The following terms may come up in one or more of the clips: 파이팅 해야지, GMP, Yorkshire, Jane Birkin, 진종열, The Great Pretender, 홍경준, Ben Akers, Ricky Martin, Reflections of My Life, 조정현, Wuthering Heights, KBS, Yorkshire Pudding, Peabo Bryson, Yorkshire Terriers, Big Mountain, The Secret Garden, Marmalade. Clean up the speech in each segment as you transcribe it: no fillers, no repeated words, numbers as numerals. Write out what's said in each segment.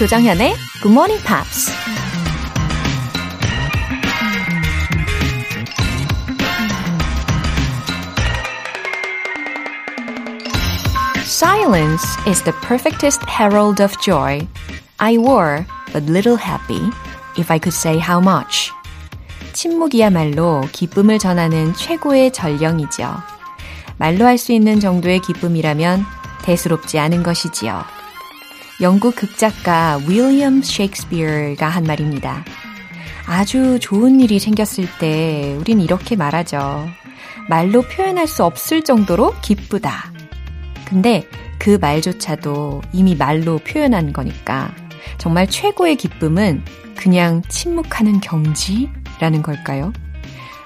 조정현의 Good Morning Pops. Silence is the perfectest herald of joy. I were but little happy if I could say how much. 침묵이야말로 기쁨을 전하는 최고의 전령이죠. 말로 할 수 있는 정도의 기쁨이라면 대수롭지 않은 것이지요. 영국 극작가 윌리엄 셰익스피어가 한 말입니다. 아주 좋은 일이 생겼을 때 우린 이렇게 말하죠. 말로 표현할 수 없을 정도로 기쁘다. 근데 그 말조차도 이미 말로 표현한 거니까 정말 최고의 기쁨은 그냥 침묵하는 경지라는 걸까요?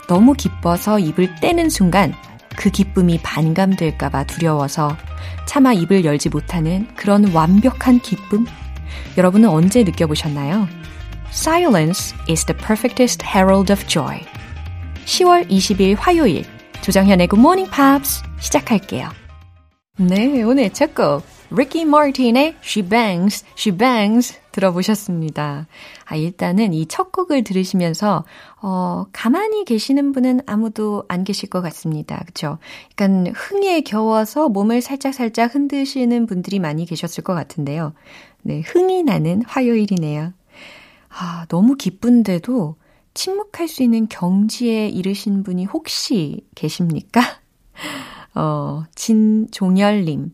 너무 기뻐서 입을 떼는 순간 그 기쁨이 반감될까봐 두려워서 차마 입을 열지 못하는 그런 완벽한 기쁨? 여러분은 언제 느껴보셨나요? Silence is the perfectest herald of joy. 10월 20일 화요일 조정현의 Good Morning Pops 시작할게요. 네, 오늘 첫곡 Ricky Martin의 She Bangs, She Bangs 들어보셨습니다. 일단은 이 첫 곡을 들으시면서 가만히 계시는 분은 아무도 안 계실 것 같습니다. 그렇죠? 약간 흥에 겨워서 몸을 살짝살짝 흔드시는 분들이 많이 계셨을 것 같은데요. 네, 흥이 나는 화요일이네요. 너무 기쁜데도 침묵할 수 있는 경지에 이르신 분이 혹시 계십니까? 진종열님.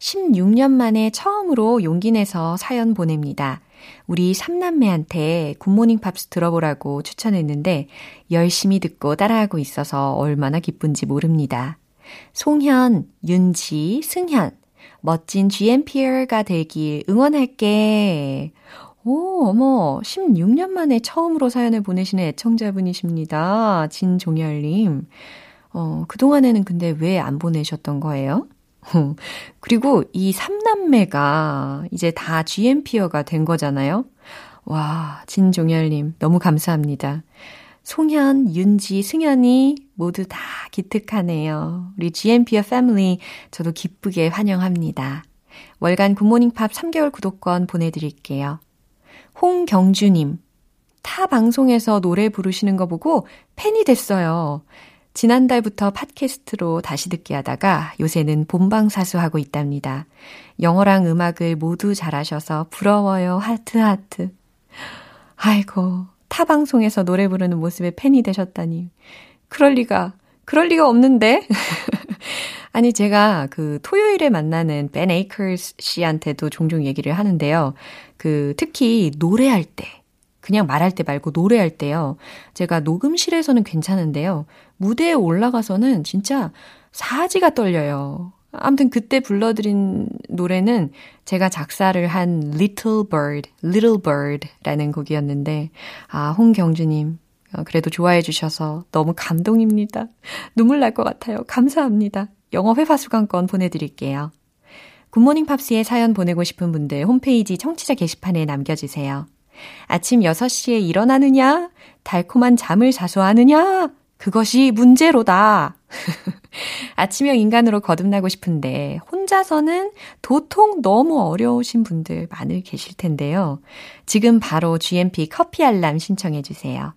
16년 만에 처음으로 용기 내서 사연 보냅니다. 우리 3남매한테 굿모닝 팝스 들어보라고 추천했는데 열심히 듣고 따라하고 있어서 얼마나 기쁜지 모릅니다. 송현, 윤지, 승현, 멋진 Jean-Pierre가 되길 응원할게. 오, 어머, 16년 만에 처음으로 사연을 보내시는 애청자분이십니다. 진종열님. 그동안에는 근데 왜 안 보내셨던 거예요? 그리고 이 3남매가 이제 다 GMP어가 된 거잖아요. 와, 진종열님 너무 감사합니다. 송현, 윤지, 승현이 모두 다 기특하네요. 우리 GMP어 패밀리 저도 기쁘게 환영합니다. 월간 굿모닝팝 3개월 구독권 보내드릴게요. 홍경준님, 타 방송에서 노래 부르시는 거 보고 팬이 됐어요. 지난달부터 팟캐스트로 다시 듣게 하다가 요새는 본방사수하고 있답니다. 영어랑 음악을 모두 잘하셔서 부러워요. 하트하트. 아이고, 타 방송에서 노래 부르는 모습에 팬이 되셨다니. 그럴 리가 없는데? 아니, 제가 그 토요일에 만나는 Ben Akers 씨한테도 종종 얘기를 하는데요. 특히 노래할 때. 그냥 말할 때 말고 노래할 때요. 제가 녹음실에서는 괜찮은데요. 무대에 올라가서는 진짜 사지가 떨려요. 아무튼 그때 불러드린 노래는 제가 작사를 한 Little Bird라는 곡이었는데 홍경주님 그래도 좋아해 주셔서 너무 감동입니다. 눈물 날 것 같아요. 감사합니다. 영어 회화 수강권 보내드릴게요. 굿모닝 팝스에 사연 보내고 싶은 분들 홈페이지 청취자 게시판에 남겨주세요. 아침 6시에 일어나느냐, 달콤한 잠을 자수하느냐, 그것이 문제로다. 아침형 인간으로 거듭나고 싶은데 혼자서는 도통 너무 어려우신 분들 많이 계실 텐데요. 지금 바로 GMP 커피 알람 신청해 주세요.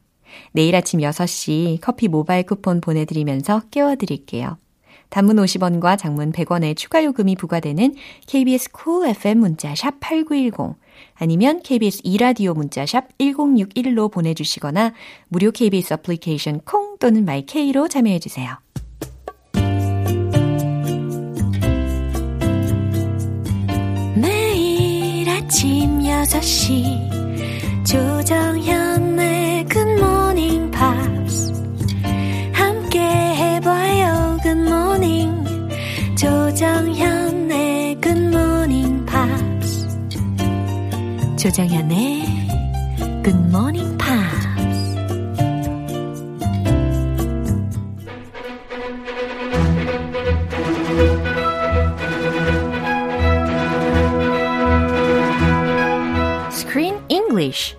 내일 아침 6시 커피 모바일 쿠폰 보내드리면서 깨워드릴게요. 단문 50원과 장문 100원의 추가 요금이 부과되는 KBS Cool FM 문자 샵 8910 아니면 KBS 2라디오 문자 샵 1061로 보내주시거나 무료 KBS 어플리케이션 콩 또는 마이K로 참여해주세요. 매일 아침 6시 조정현의 굿모닝 팝스 함께 해봐요. 굿모닝 조정현의 굿모닝 팝스 조정현의 Good Morning Pops. Screen English.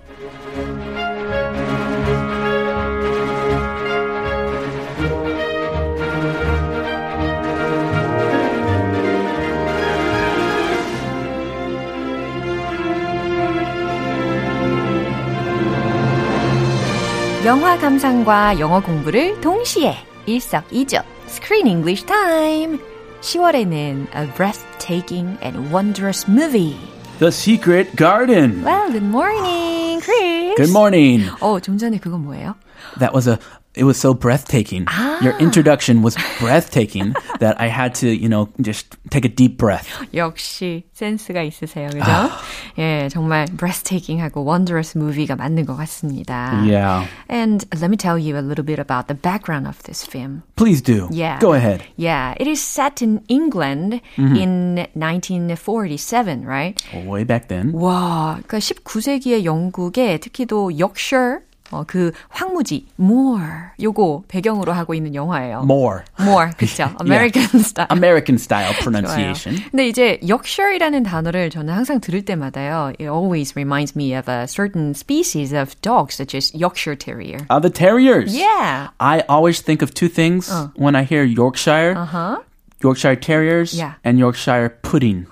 영화 감상과 영어 공부를 동시에 일석이조 Screen English Time. 10월에는 A breathtaking and wondrous movie. The Secret Garden. Well, good morning, Chris. Good morning. 좀 전에 그건 뭐예요? It was so breathtaking. Your introduction was breathtaking that I had to, just take a deep breath. 역시 센스가 있으세요, 그죠? 예, 정말 breathtaking하고 wondrous movie가 맞는 것 같습니다. Yeah. And let me tell you a little bit about the background of this film. Please do. Yeah. Go ahead. Yeah, it is set in England in 1947, right? Way back then. 와, 그러니까 19세기의 영국에 특히도 Yorkshire 그 황무지 more 요거 배경으로 하고 있는 영화예요. more 그렇죠. American yeah. style. American style pronunciation. 좋아요. 근데 이제 Yorkshire이라는 단어를 저는 항상 들을 때마다요. It always reminds me of a certain species of dogs such as Yorkshire Terrier. The Terriers. Yeah. I always think of two things when I hear Yorkshire. Yorkshire Terriers yeah. and Yorkshire Pudding.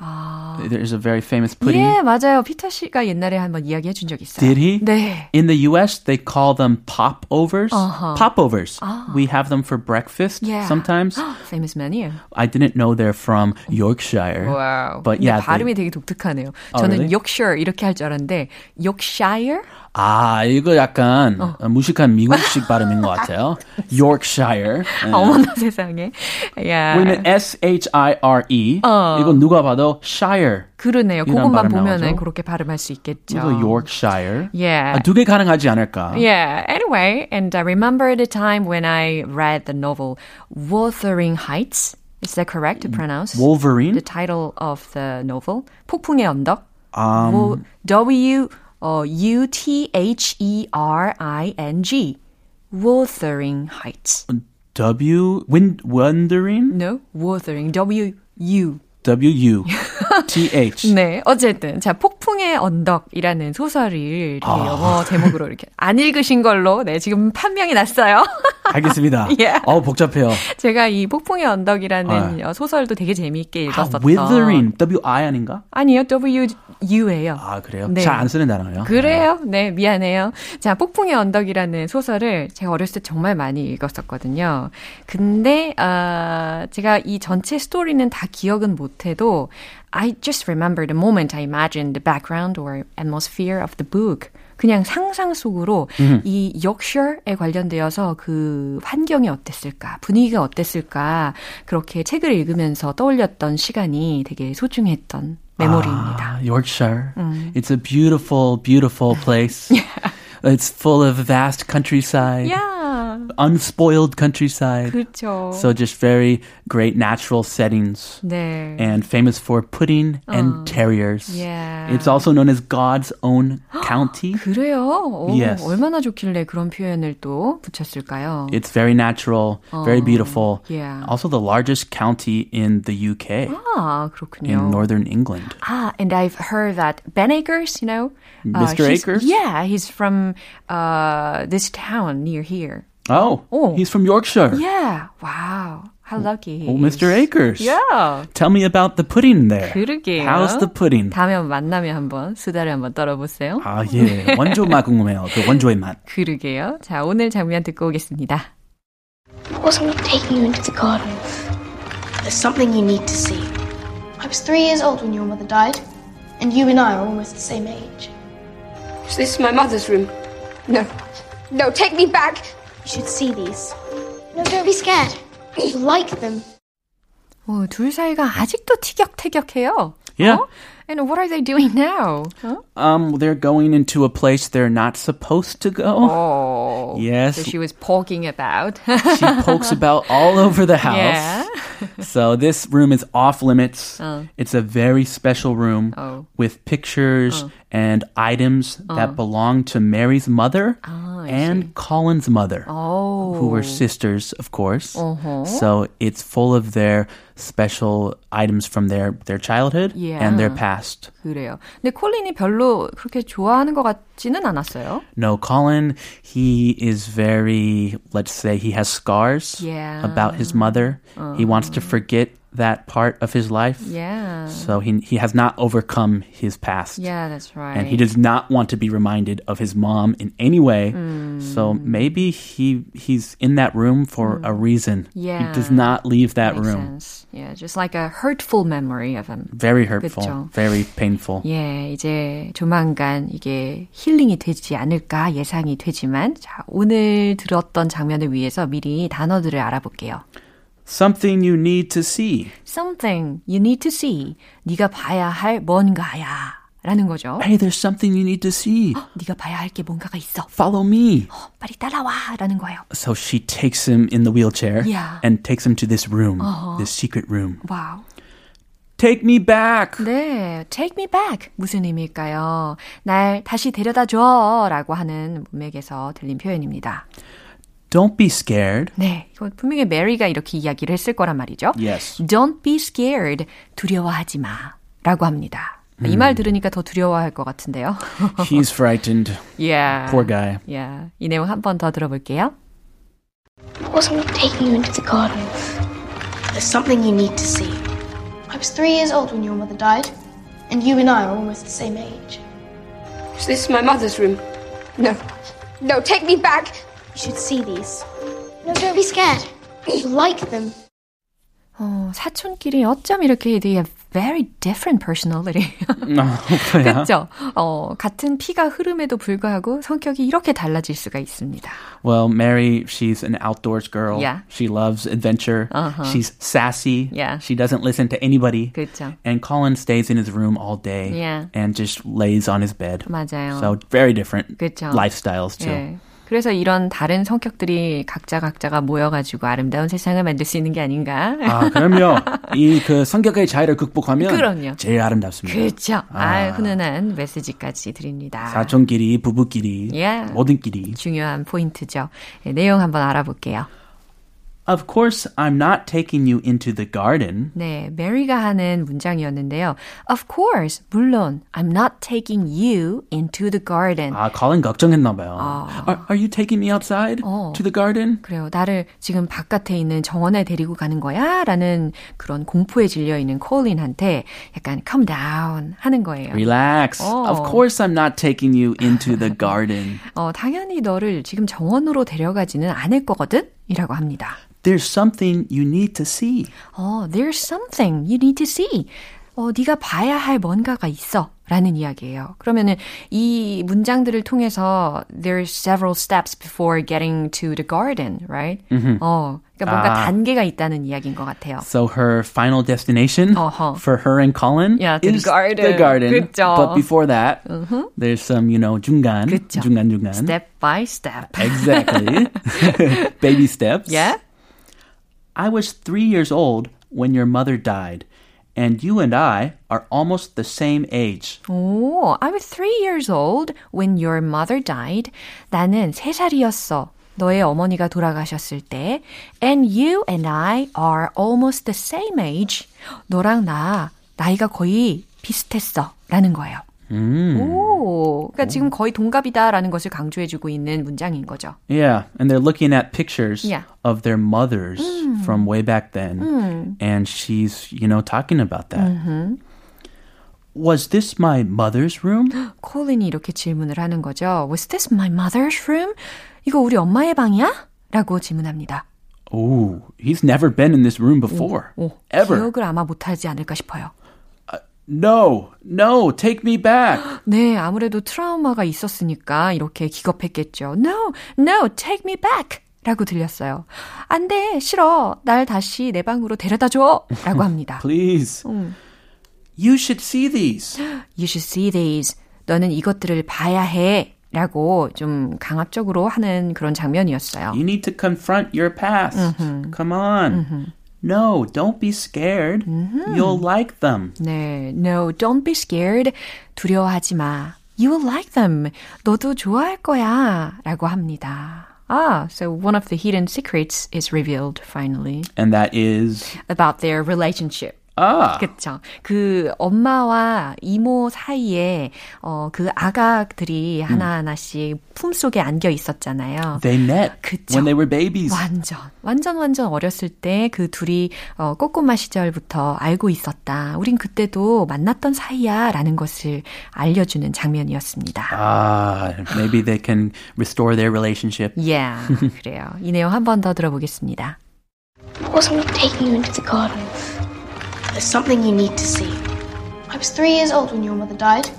There's a very famous pudding. 예, 맞아요. 피터 씨가 옛날에 한번 이야기해 준 적 있어요. Did he? 네. In the US, they call them popovers. Popovers. We have them for breakfast yeah. sometimes. Famous menu. I didn't know they're from Yorkshire. Wow. But yeah, 발음이 되게 독특하네요. 저는 really? Yorkshire 이렇게 할 줄 알았는데 Yorkshire? 이거 약간 무식한 미국식 발음인 것 같아요. Yorkshire. 어머나 세상에. Yeah. When it S-H-I-R-E, 이거 누가 봐도 shire. 그러네요. 그것만 보면은 그렇게 발음할 수 있겠죠. Yorkshire. Yeah. 두 개 가능하지 않을까? Yeah. Anyway, and I remember the time when I read the novel Wuthering Heights. Is that correct to pronounce? Wolverine? The title of the novel. 폭풍의 언덕. U-T-H-E-R-I-N-G. Wuthering Heights. Wondering? No, Wuthering. W-U. W-U-T-H. 네, 어쨌든 자 폭풍의 언덕이라는 소설을 영어 제목으로 이렇게 안 읽으신 걸로 네 지금 판명이 났어요. 알겠습니다. yeah. 복잡해요. 제가 이 폭풍의 언덕이라는 소설도 되게 재미있게 읽었었던. Withering, W-I 아닌가? 아니요, W-U예요. 그래요? 네. 잘 안 쓰는 단어예요. 그래요? 네, 미안해요. 자, 폭풍의 언덕이라는 소설을 제가 어렸을 때 정말 많이 읽었었거든요. 근데 제가 이 전체 스토리는 다 기억은 못 해도 I just remember the moment I imagined the background or atmosphere of the book. 그냥 상상 속으로 이 Yorkshire에 관련되어서 그 환경이 어땠을까, 분위기가 어땠을까 그렇게 책을 읽으면서 떠올렸던 시간이 되게 소중했던 메모리입니다. Yorkshire. It's a beautiful, beautiful place. yeah. It's full of vast countryside. Yeah. Unspoiled countryside. 그렇죠. So just very great natural settings. 네. And famous for pudding and terriers. Yeah. It's also known as God's own county. 그래요? 오, yes. 얼마나 좋길래 그런 표현을 또 붙였을까요? It's very natural, very beautiful. Yeah. Also the largest county in the UK. 그렇군요. In northern England. And I've heard that Ben Akers, Mr. Akers? Yeah, he's from this town near here. He's from Yorkshire. Yeah. Wow. How lucky he is. Mr. Akers. Yeah. Tell me about the pudding there. 그러게요. How's the pudding? 다음에 만나면 한번 수다를 한번 떨어보세요. 예. 원조 맛 궁금해요. 그 원조의 맛. 그러게요. 자, 오늘 장면 듣고 오겠습니다. Wasn't we taking you into the garden? There's something you need to see. I was 3 years old when your mother died, and you and I are almost the same age. Is this my mother's room? No. No, take me back. You should see these. No, don't be scared. You like them. 둘 사이가 아직도 티격태격해요. Yeah. And what are they doing now? They're going into a place they're not supposed to go. Oh. Yes. So she was poking about. She pokes about all over the house. Yeah. So this room is off limits. It's a very special room with pictures and items that belong to Mary's mother and Colin's mother, who were sisters, of course. So it's full of their special items from their childhood and their past. 그래요. 근데 콜린이 별로 그렇게 좋아하는 것 같지는 않았어요. No, Colin, he is very, let's say he has scars about his mother. He wants to forget that part of his life. Yeah. So he has not overcome his past. Yeah, that's right. And he does not want to be reminded of his mom in any way. So maybe he's in that room for a reason. Yeah. He does not leave that room. Sense. Yeah, just like a hurtful memory of him. Very hurtful. 그쵸? Very painful. 예, 이제 조만간 이게 힐링이 되지 않을까 예상이 되지만 자, 오늘 들었던 장면을 위해서 미리 단어들을 알아볼게요. Something you need to see. Something you need to see. 네가 봐야 할 뭔가야. 라는 거죠. Hey, there's something you need to see. 네가 봐야 할 게 뭔가가 있어. Follow me. 빨리 따라와. 라는 거예요. So she takes him in the wheelchair yeah. and takes him to this room, this secret room. Wow. Take me back. 네, take me back. 무슨 의미일까요? 날 다시 데려다줘. 라고 하는 문맥에서 들린 표현입니다. Don't be scared. 네, 이거 분명히 메리가 이렇게 이야기를 했을 거란 말이죠. Yes. Don't be scared. 두려워하지 마. 라고 합니다. 이 말 들으니까 더 두려워할 것 같은데요. He's frightened. Yeah. Poor guy. Yeah. 이 내용 한 번 더 들어볼게요. Wasn't taking you into the garden. There's something you need to see. I was 3 years old when your mother died, and you and I are almost the same age. Is this my mother's room? No. No, take me back. You should see these. No, don't be scared. You like them. 사촌끼리 어쩜 이렇게 they have very different personality. 그렇죠? 같은 피가 흐름에도 불구하고 성격이 이렇게 달라질 수가 있습니다. Well, Mary, she's an outdoors girl. Yeah. She loves adventure. Uh-huh. She's sassy. Yeah. She doesn't listen to anybody. 그렇죠. And Colin stays in his room all day yeah. and just lays on his bed. 맞아요. So very different 그렇죠. lifestyles too. 예. 그래서 이런 다른 성격들이 각자가 모여가지고 아름다운 세상을 만들 수 있는 게 아닌가. 아, 그럼요. 이 그 성격의 차이를 극복하면 그럼요. 제일 아름답습니다. 그렇죠. 아, 훈훈한 메시지까지 드립니다. 사촌끼리, 부부끼리, yeah. 모든끼리. 중요한 포인트죠. 네, 내용 한번 알아볼게요. Of course, I'm not taking you into the garden. 네, 메리가 하는 문장이었는데요. Of course, 물론, I'm not taking you into the garden. 아, Colin 걱정했나 봐요. Are you taking me outside to the garden? 그래요. 나를 지금 바깥에 있는 정원에 데리고 가는 거야? 라는 그런 공포에 질려있는 Colin한테 약간 calm down 하는 거예요. Relax. Of course, I'm not taking you into the garden. 당연히 너를 지금 정원으로 데려가지는 않을 거거든? 이라고 합니다. There's something you need to see. There's something you need to see. 네가 봐야 할 뭔가가 있어. 라는 이야기예요. 그러면은 이 문장들을 통해서 There's several steps before getting to the garden, right? Mm-hmm. 그러니까 뭔가 단계가 있다는 이야기인 것 같아요. So her final destination for her and Colin yeah, is the garden. 그쵸. But before that, there's some, you know, 중간. Step by step. Exactly. Baby steps. Yeah. I was 3 years old when your mother died, and you and I are almost the same age. Oh, I was 3 years old when your mother died. 나는 3살이었어. 너의 어머니가 돌아가셨을 때. And you and I are almost the same age. 너랑 나, 나이가 거의 비슷했어. 라는 거예요. 오, 그러니까 지금 거의 동갑이다라는 것을 강조해주고 있는 문장인 거죠. Yeah, and they're looking at pictures yeah. of their mothers from way back then. And she's, you know, talking about that. Mm-hmm. Was this my mother's room? 콜린이 이렇게 질문을 하는 거죠. Was this my mother's room? 이거 우리 엄마의 방이야? 라고 질문합니다. Oh, he's never been in this room before, ever. 기억을 아마 못하지 않을까 싶어요. No, take me back. 네, 아무래도 트라우마가 있었으니까 이렇게 기겁했겠죠. No, take me back. 라고 들렸어요. 안 돼, 싫어. 날 다시 내 방으로 데려다줘. 라고 합니다. Please. You should see these. You should see these. 너는 이것들을 봐야 해. 라고 좀 강압적으로 하는 그런 장면이었어요. You need to confront your past. Come on. No, don't be scared. You'll like them. 네, no, don't be scared. 두려워하지 마. You'll like them. 너도 좋아할 거야. 라고 합니다. Ah, so one of the hidden secrets is revealed finally. And that is? About their relationship. 아. 그렇죠. 그 엄마와 이모 사이에 그 아가들이 하나하나씩 품속에 안겨 있었잖아요. They met 그쵸? when they were babies. 완전 어렸을 때 그 둘이 꼬꼬마 시절부터 알고 있었다. 우린 그때도 만났던 사이야 라는 것을 알려주는 장면이었습니다. 아, maybe they can restore their relationship. Yeah, 그래요. 이 내용 한 번 더 들어보겠습니다. Wasn't we taking you into the garden? There's something you need to see. I was 3 years old when your mother died,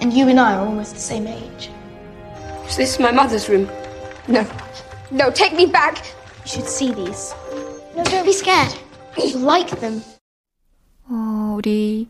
and you and I are almost the same age. Is this my mother's room? No. No, take me back. You should see these. No, don't be scared. You like them. 우리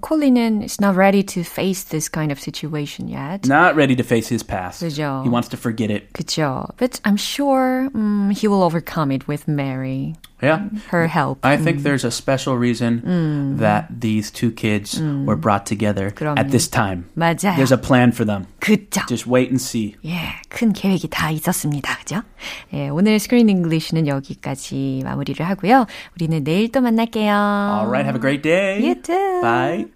콜린은 is not ready to face this kind of situation yet. Not ready to face his past. 그죠. He wants to forget it. 그죠. But I'm sure he will overcome it with Mary. Yeah. Her help. I think there's a special reason that these two kids were brought together 그럼요. At this time. 맞아요. There's a plan for them. 그죠. Just wait and see. 예, 큰 계획이 다 있었습니다. 그죠? 예, 오늘 Screen English는 여기까지 마무리를 하고요. 우리는 내일 또 만날게요. All right, have a great day. You too. Bye.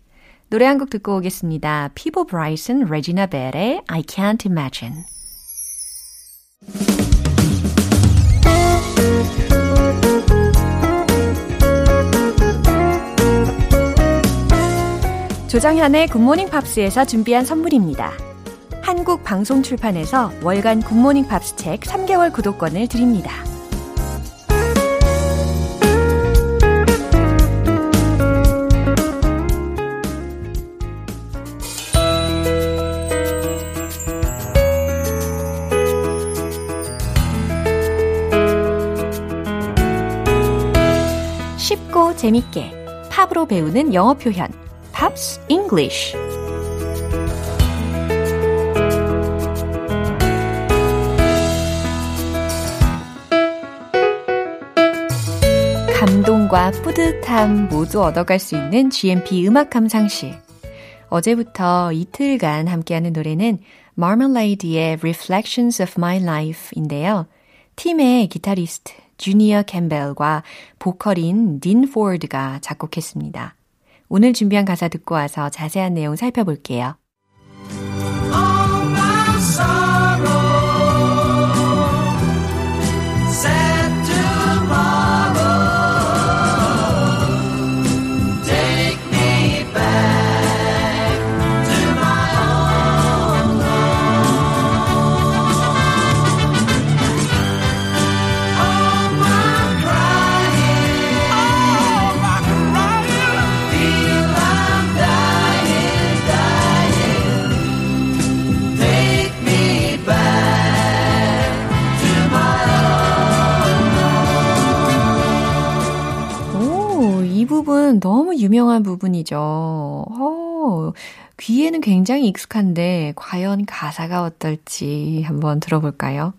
노래 한 곡 듣고 오겠습니다. Peabo Bryson, Regina Belle의 I Can't Imagine. 조정현의 굿모닝 팝스에서 준비한 선물입니다. 한국 방송 출판에서 월간 굿모닝 팝스 책 3개월 구독권을 드립니다. 쉽고 재밌게 팝으로 배우는 영어 표현 Pops English. 감동과 뿌듯함 모두 얻어갈 수 있는 GMP 음악 감상실. 어제부터 이틀간 함께하는 노래는 Marmalade의 Reflections of My Life인데요. 팀의 기타리스트 주니어 캠벨과 보컬인 딘 포드가 작곡했습니다. 오늘 준비한 가사 듣고 와서 자세한 내용 살펴볼게요. All my sorrow, sad tomorrow, take me back to my own home. All my crying, all my crying. 이 부분 너무 유명한 부분이죠. 귀에는 굉장히 익숙한데 과연 가사가 어떨지 한번 들어볼까요?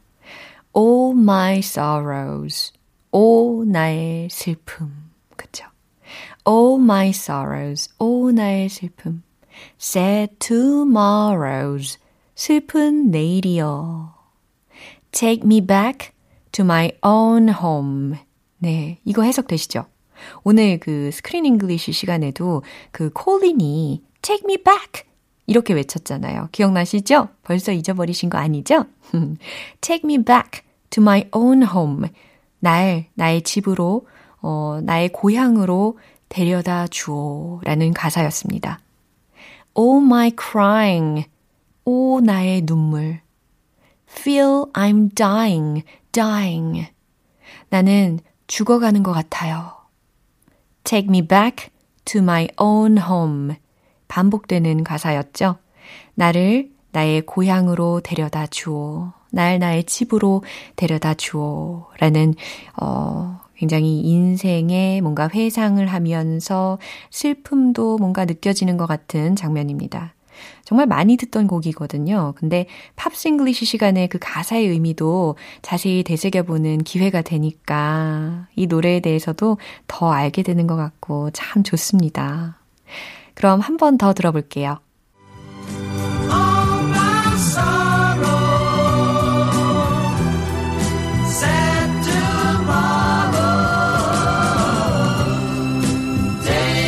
All my sorrows, 오 나의 슬픔, 그렇죠? All my sorrows, 오 나의 슬픔, sad tomorrows, 슬픈 내일이여. Take me back to my own home. 네, 이거 해석되시죠? 오늘 그 스크린 잉글리시 시간에도 그 콜린이 Take me back 이렇게 외쳤잖아요. 기억나시죠? 벌써 잊어버리신 거 아니죠? Take me back to my own home. 나의 집으로, 나의 고향으로 데려다 주오 라는 가사였습니다. Oh my crying, 오 나의 눈물. Feel I'm dying, dying. 나는 죽어가는 것 같아요. Take me back to my own home. 반복되는 가사였죠. 나를 나의 고향으로 데려다 주오. 날 나의 집으로 데려다 주오. 라는 굉장히 인생에 뭔가 회상을 하면서 슬픔도 뭔가 느껴지는 것 같은 장면입니다. 정말 많이 듣던 곡이거든요. 근데 팝스 잉글리시 시간에 그 가사의 의미도 자세히 되새겨보는 기회가 되니까 이 노래에 대해서도 더 알게 되는 것 같고 참 좋습니다. 그럼 한 번 더 들어볼게요. All my sorrow, sad tomorrow, day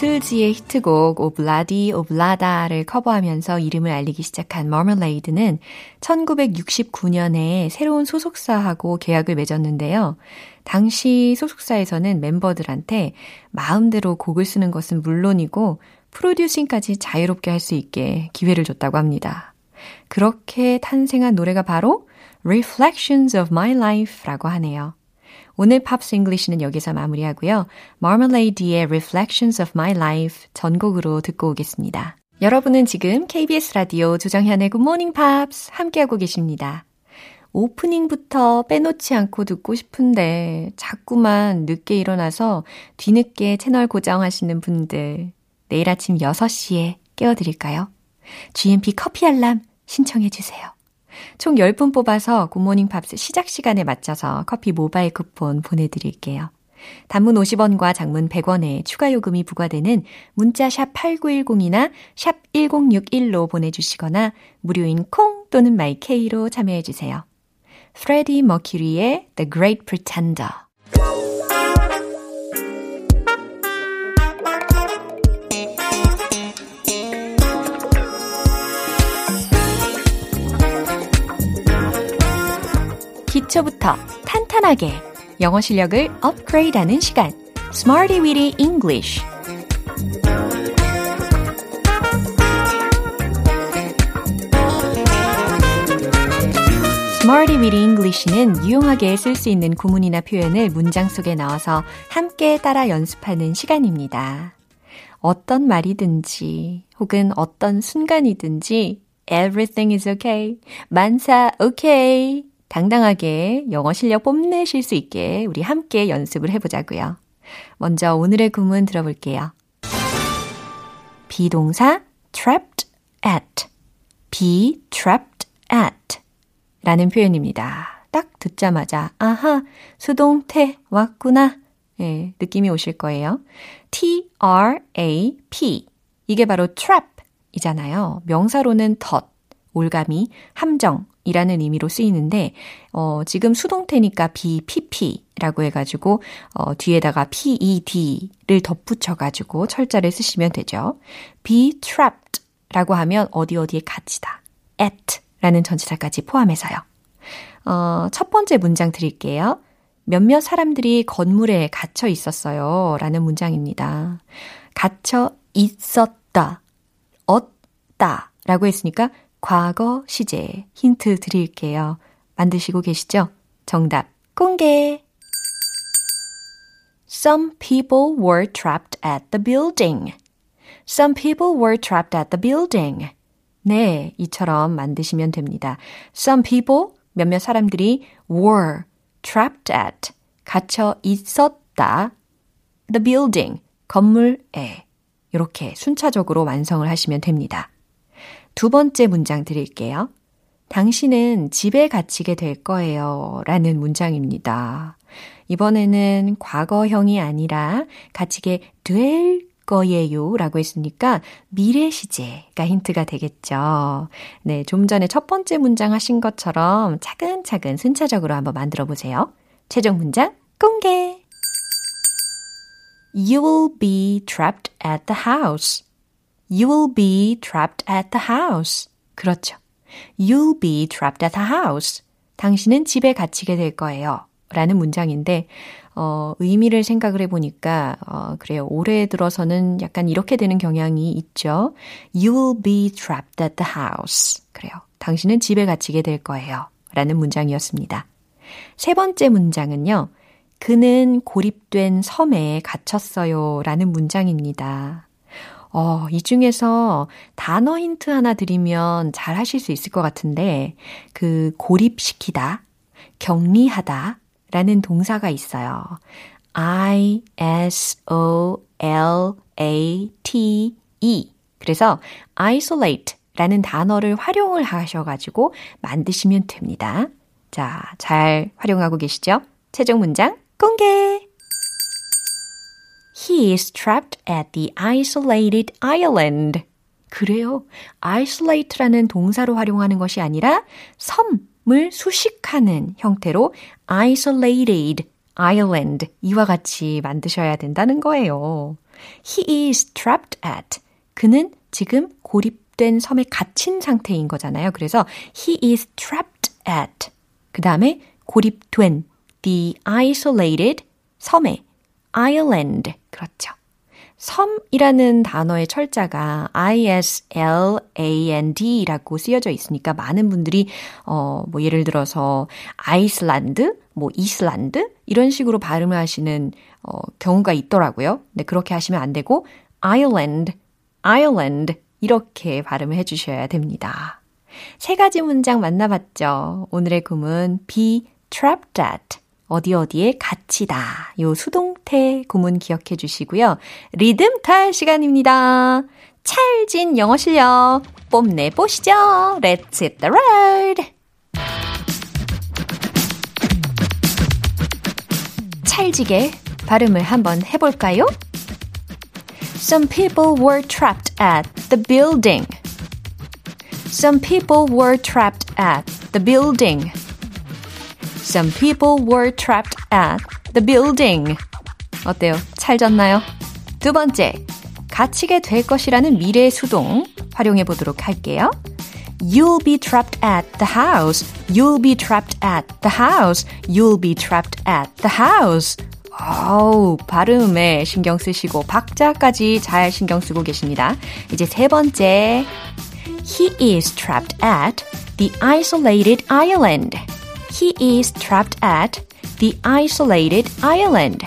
비틀즈의 히트곡 오블라디 오블라다를 커버하면서 이름을 알리기 시작한 Marmalade는 1969년에 새로운 소속사하고 계약을 맺었는데요. 당시 소속사에서는 멤버들한테 마음대로 곡을 쓰는 것은 물론이고 프로듀싱까지 자유롭게 할 수 있게 기회를 줬다고 합니다. 그렇게 탄생한 노래가 바로 Reflections of My Life라고 하네요. 오늘 팝스 잉글리시는 여기서 마무리하고요. Marmalade의 Reflections of My Life 전곡으로 듣고 오겠습니다. 여러분은 지금 KBS 라디오 조정현의 Good Morning Pops 함께하고 계십니다. 오프닝부터 빼놓지 않고 듣고 싶은데 자꾸만 늦게 일어나서 뒤늦게 채널 고정하시는 분들 내일 아침 6시에 깨워드릴까요? GMP 커피 알람 신청해 주세요. 총 10분 뽑아서 굿모닝 팝스 시작 시간에 맞춰서 커피 모바일 쿠폰 보내드릴게요. 단문 50원과 장문 100원에 추가 요금이 부과되는 문자 샵 8910이나 샵 1061로 보내주시거나 무료인 콩 또는 마이케이로 참여해주세요. Freddie Mercury의 The Great Pretender 기초부터 탄탄하게 영어 실력을 업그레이드하는 시간 Smarty Weedy English Smarty Weedy English는 유용하게 쓸 수 있는 구문이나 표현을 문장 속에 넣어서 함께 따라 연습하는 시간입니다. 어떤 말이든지 혹은 어떤 순간이든지 Everything is okay. 만사 okay. 당당하게 영어 실력 뽐내실 수 있게 우리 함께 연습을 해보자고요. 먼저 오늘의 구문 들어볼게요. 비동사 trapped at, be trapped at 라는 표현입니다. 딱 듣자마자 아하, 수동태 왔구나 예, 느낌이 오실 거예요. T-R-A-P 이게 바로 trap이잖아요. 명사로는 덫, 올가미, 함정 이라는 의미로 쓰이는데 지금 수동태니까 BPP라고 해가지고 뒤에다가 PED를 덧붙여가지고 철자를 쓰시면 되죠. Be trapped라고 하면 어디 어디에 갇히다. at라는 전치사까지 포함해서요. 첫 번째 문장 드릴게요. 몇몇 사람들이 건물에 갇혀 있었어요. 라는 문장입니다. 갇혀 있었다, 얻다 라고 했으니까 과거 시제 힌트 드릴게요. 만드시고 계시죠? 정답 공개! Some people were trapped at the building. Some people were trapped at the building. 네, 이처럼 만드시면 됩니다. Some people, 몇몇 사람들이 were trapped at, 갇혀 있었다. The building, 건물에. 이렇게 순차적으로 완성을 하시면 됩니다. 두 번째 문장 드릴게요. 당신은 집에 갇히게 될 거예요. 라는 문장입니다. 이번에는 과거형이 아니라 갇히게 될 거예요. 라고 했으니까 미래 시제가 힌트가 되겠죠. 네, 좀 전에 첫 번째 문장 하신 것처럼 차근차근 순차적으로 한번 만들어 보세요. 최종 문장 공개! You will be trapped at the house. You will be trapped at the house. 그렇죠. You'll be trapped at the house. 당신은 집에 갇히게 될 거예요. 라는 문장인데 의미를 생각을 해보니까 그래요. 올해 들어서는 약간 이렇게 되는 경향이 있죠. You will be trapped at the house. 그래요. 당신은 집에 갇히게 될 거예요. 라는 문장이었습니다. 세 번째 문장은요. 그는 고립된 섬에 갇혔어요. 라는 문장입니다. 이 중에서 단어 힌트 하나 드리면 잘 하실 수 있을 것 같은데 그 고립시키다, 격리하다 라는 동사가 있어요. isolate 그래서 isolate 라는 단어를 활용을 하셔가지고 만드시면 됩니다. 자, 잘 활용하고 계시죠? 최종 문장 공개! He is trapped at the isolated island. 그래요. isolate라는 동사로 활용하는 것이 아니라 섬을 수식하는 형태로 isolated island 이와 같이 만드셔야 된다는 거예요. He is trapped at. 그는 지금 고립된 섬에 갇힌 상태인 거잖아요. 그래서 he is trapped at. 그 다음에 고립된 the isolated 섬에 island. 그렇죠. 섬이라는 단어의 철자가 island라고 쓰여져 있으니까 많은 분들이 뭐 예를 들어서 아이슬란드, 뭐 이슬란드 이런 식으로 발음을 하시는 경우가 있더라고요. 근데 그렇게 하시면 안 되고 island, island 이렇게 발음을 해주셔야 됩니다. 세 가지 문장 만나봤죠. 오늘의 구문 be trapped at. 어디 어디에 갇히다. 요 수동태 구문 기억해 주시고요. 리듬 탈 시간입니다. 찰진 영어 실력 뽐내 보시죠. Let's hit the road. 찰지게 발음을 한번 해볼까요? Some people were trapped at the building. Some people were trapped at the building. Some people were trapped at the building. 어때요? 찰졌나요? 두 번째, 갇히게 될 것이라는 미래의 수동 활용해 보도록 할게요. You'll be trapped at the house. You'll be trapped at the house. You'll be trapped at the house. 어우, 발음에 신경 쓰시고 박자까지 잘 신경 쓰고 계십니다. 이제 세 번째, He is trapped at the isolated island. He is trapped at the isolated island.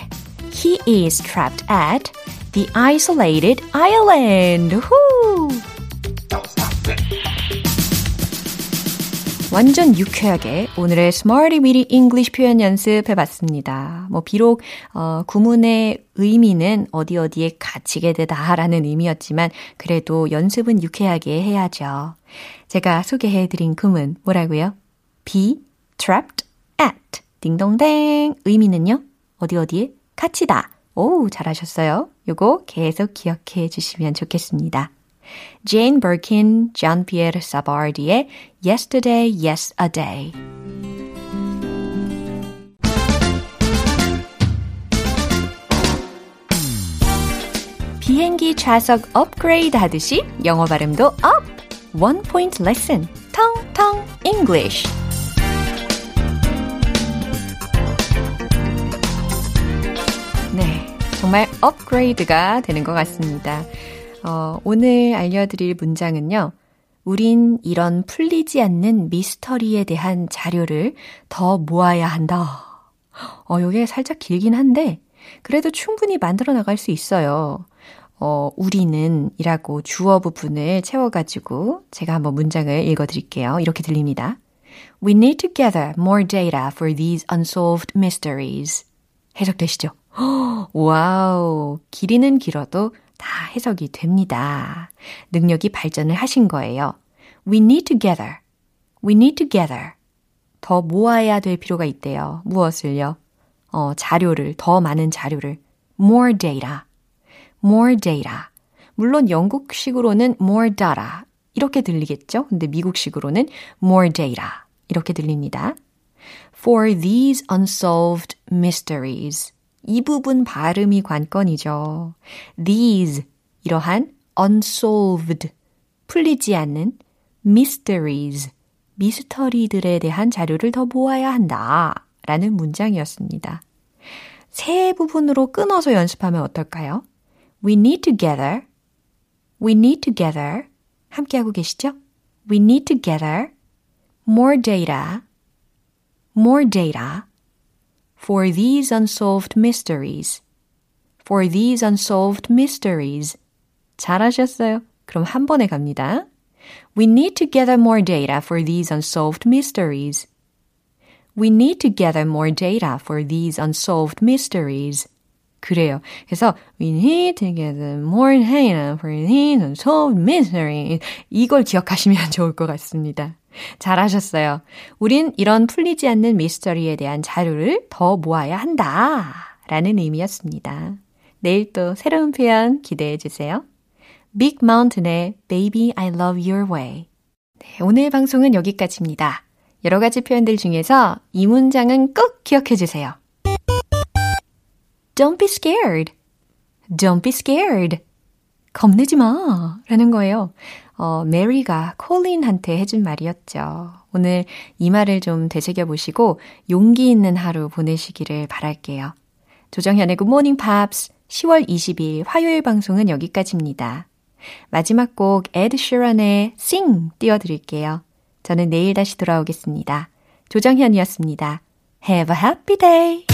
He is trapped at the isolated island. 우후! 완전 유쾌하게 오늘의 Smarty Weedy English 표현 연습해봤습니다. 뭐 비록 구문의 의미는 어디 어디에 갇히게 되다라는 의미였지만 그래도 연습은 유쾌하게 해야죠. 제가 소개해드린 구문 뭐라고요? Be trapped at. 딩동댕. 의미는요? 어디 어디에 갇히다. 오, 잘하셨어요. 요거 계속 기억해 주시면 좋겠습니다. Jane Birkin, Jean-Pierre Sabardi의 Yesterday, Yesterday. 비행기 좌석 업그레이드 하듯이 영어 발음도 업! One point lesson. 텅텅 English. 네, 정말 업그레이드가 되는 것 같습니다. 오늘 알려드릴 문장은요. 우린 이런 풀리지 않는 미스터리에 대한 자료를 더 모아야 한다. 요게 살짝 길긴 한데 그래도 충분히 만들어 나갈 수 있어요. 우리는 이라고 주어 부분을 채워가지고 제가 한번 문장을 읽어드릴게요. 이렇게 들립니다. We need to gather more data for these unsolved mysteries. 해석되시죠? 와우, 길이는 길어도 다 해석이 됩니다. 능력이 발전을 하신 거예요. We need to gather. We need to gather. 더 모아야 될 필요가 있대요. 무엇을요? 자료를, 더 많은 자료를. More data. More data. 물론 영국식으로는 more data. 이렇게 들리겠죠? 근데 미국식으로는 more data. 이렇게 들립니다. For these unsolved mysteries. 이 부분 발음이 관건이죠. These, 이러한 unsolved, 풀리지 않는 mysteries, 미스터리들에 대한 자료를 더 모아야 한다. 라는 문장이었습니다. 세 부분으로 끊어서 연습하면 어떨까요? We need to gather, we need to gather, 함께하고 계시죠? We need to gather more data, more data. For these unsolved mysteries. For these unsolved mysteries. 잘하셨어요. 그럼 한 번에 갑니다. We need to gather more data for these unsolved mysteries. We need to gather more data for these unsolved mysteries. 그래요. 그래서 we need to gather more data for these unsolved mysteries. 이걸 기억하시면 좋을 것 같습니다. 잘하셨어요. 우린 이런 풀리지 않는 미스터리에 대한 자료를 더 모아야 한다. 라는 의미였습니다. 내일 또 새로운 표현 기대해 주세요. Big Mountain의 Baby I Love Your Way. 네, 오늘 방송은 여기까지입니다. 여러 가지 표현들 중에서 이 문장은 꼭 기억해 주세요. Don't be scared. Don't be scared. 겁내지 마. 라는 거예요. 메리가 콜린한테 해준 말이었죠. 오늘 이 말을 좀 되새겨보시고 용기 있는 하루 보내시기를 바랄게요. 조정현의 Good Morning Pops 10월 20일 화요일 방송은 여기까지입니다. 마지막 곡 에드 쉬런의 Sing 띄워드릴게요. 저는 내일 다시 돌아오겠습니다. 조정현이었습니다. Have a happy day!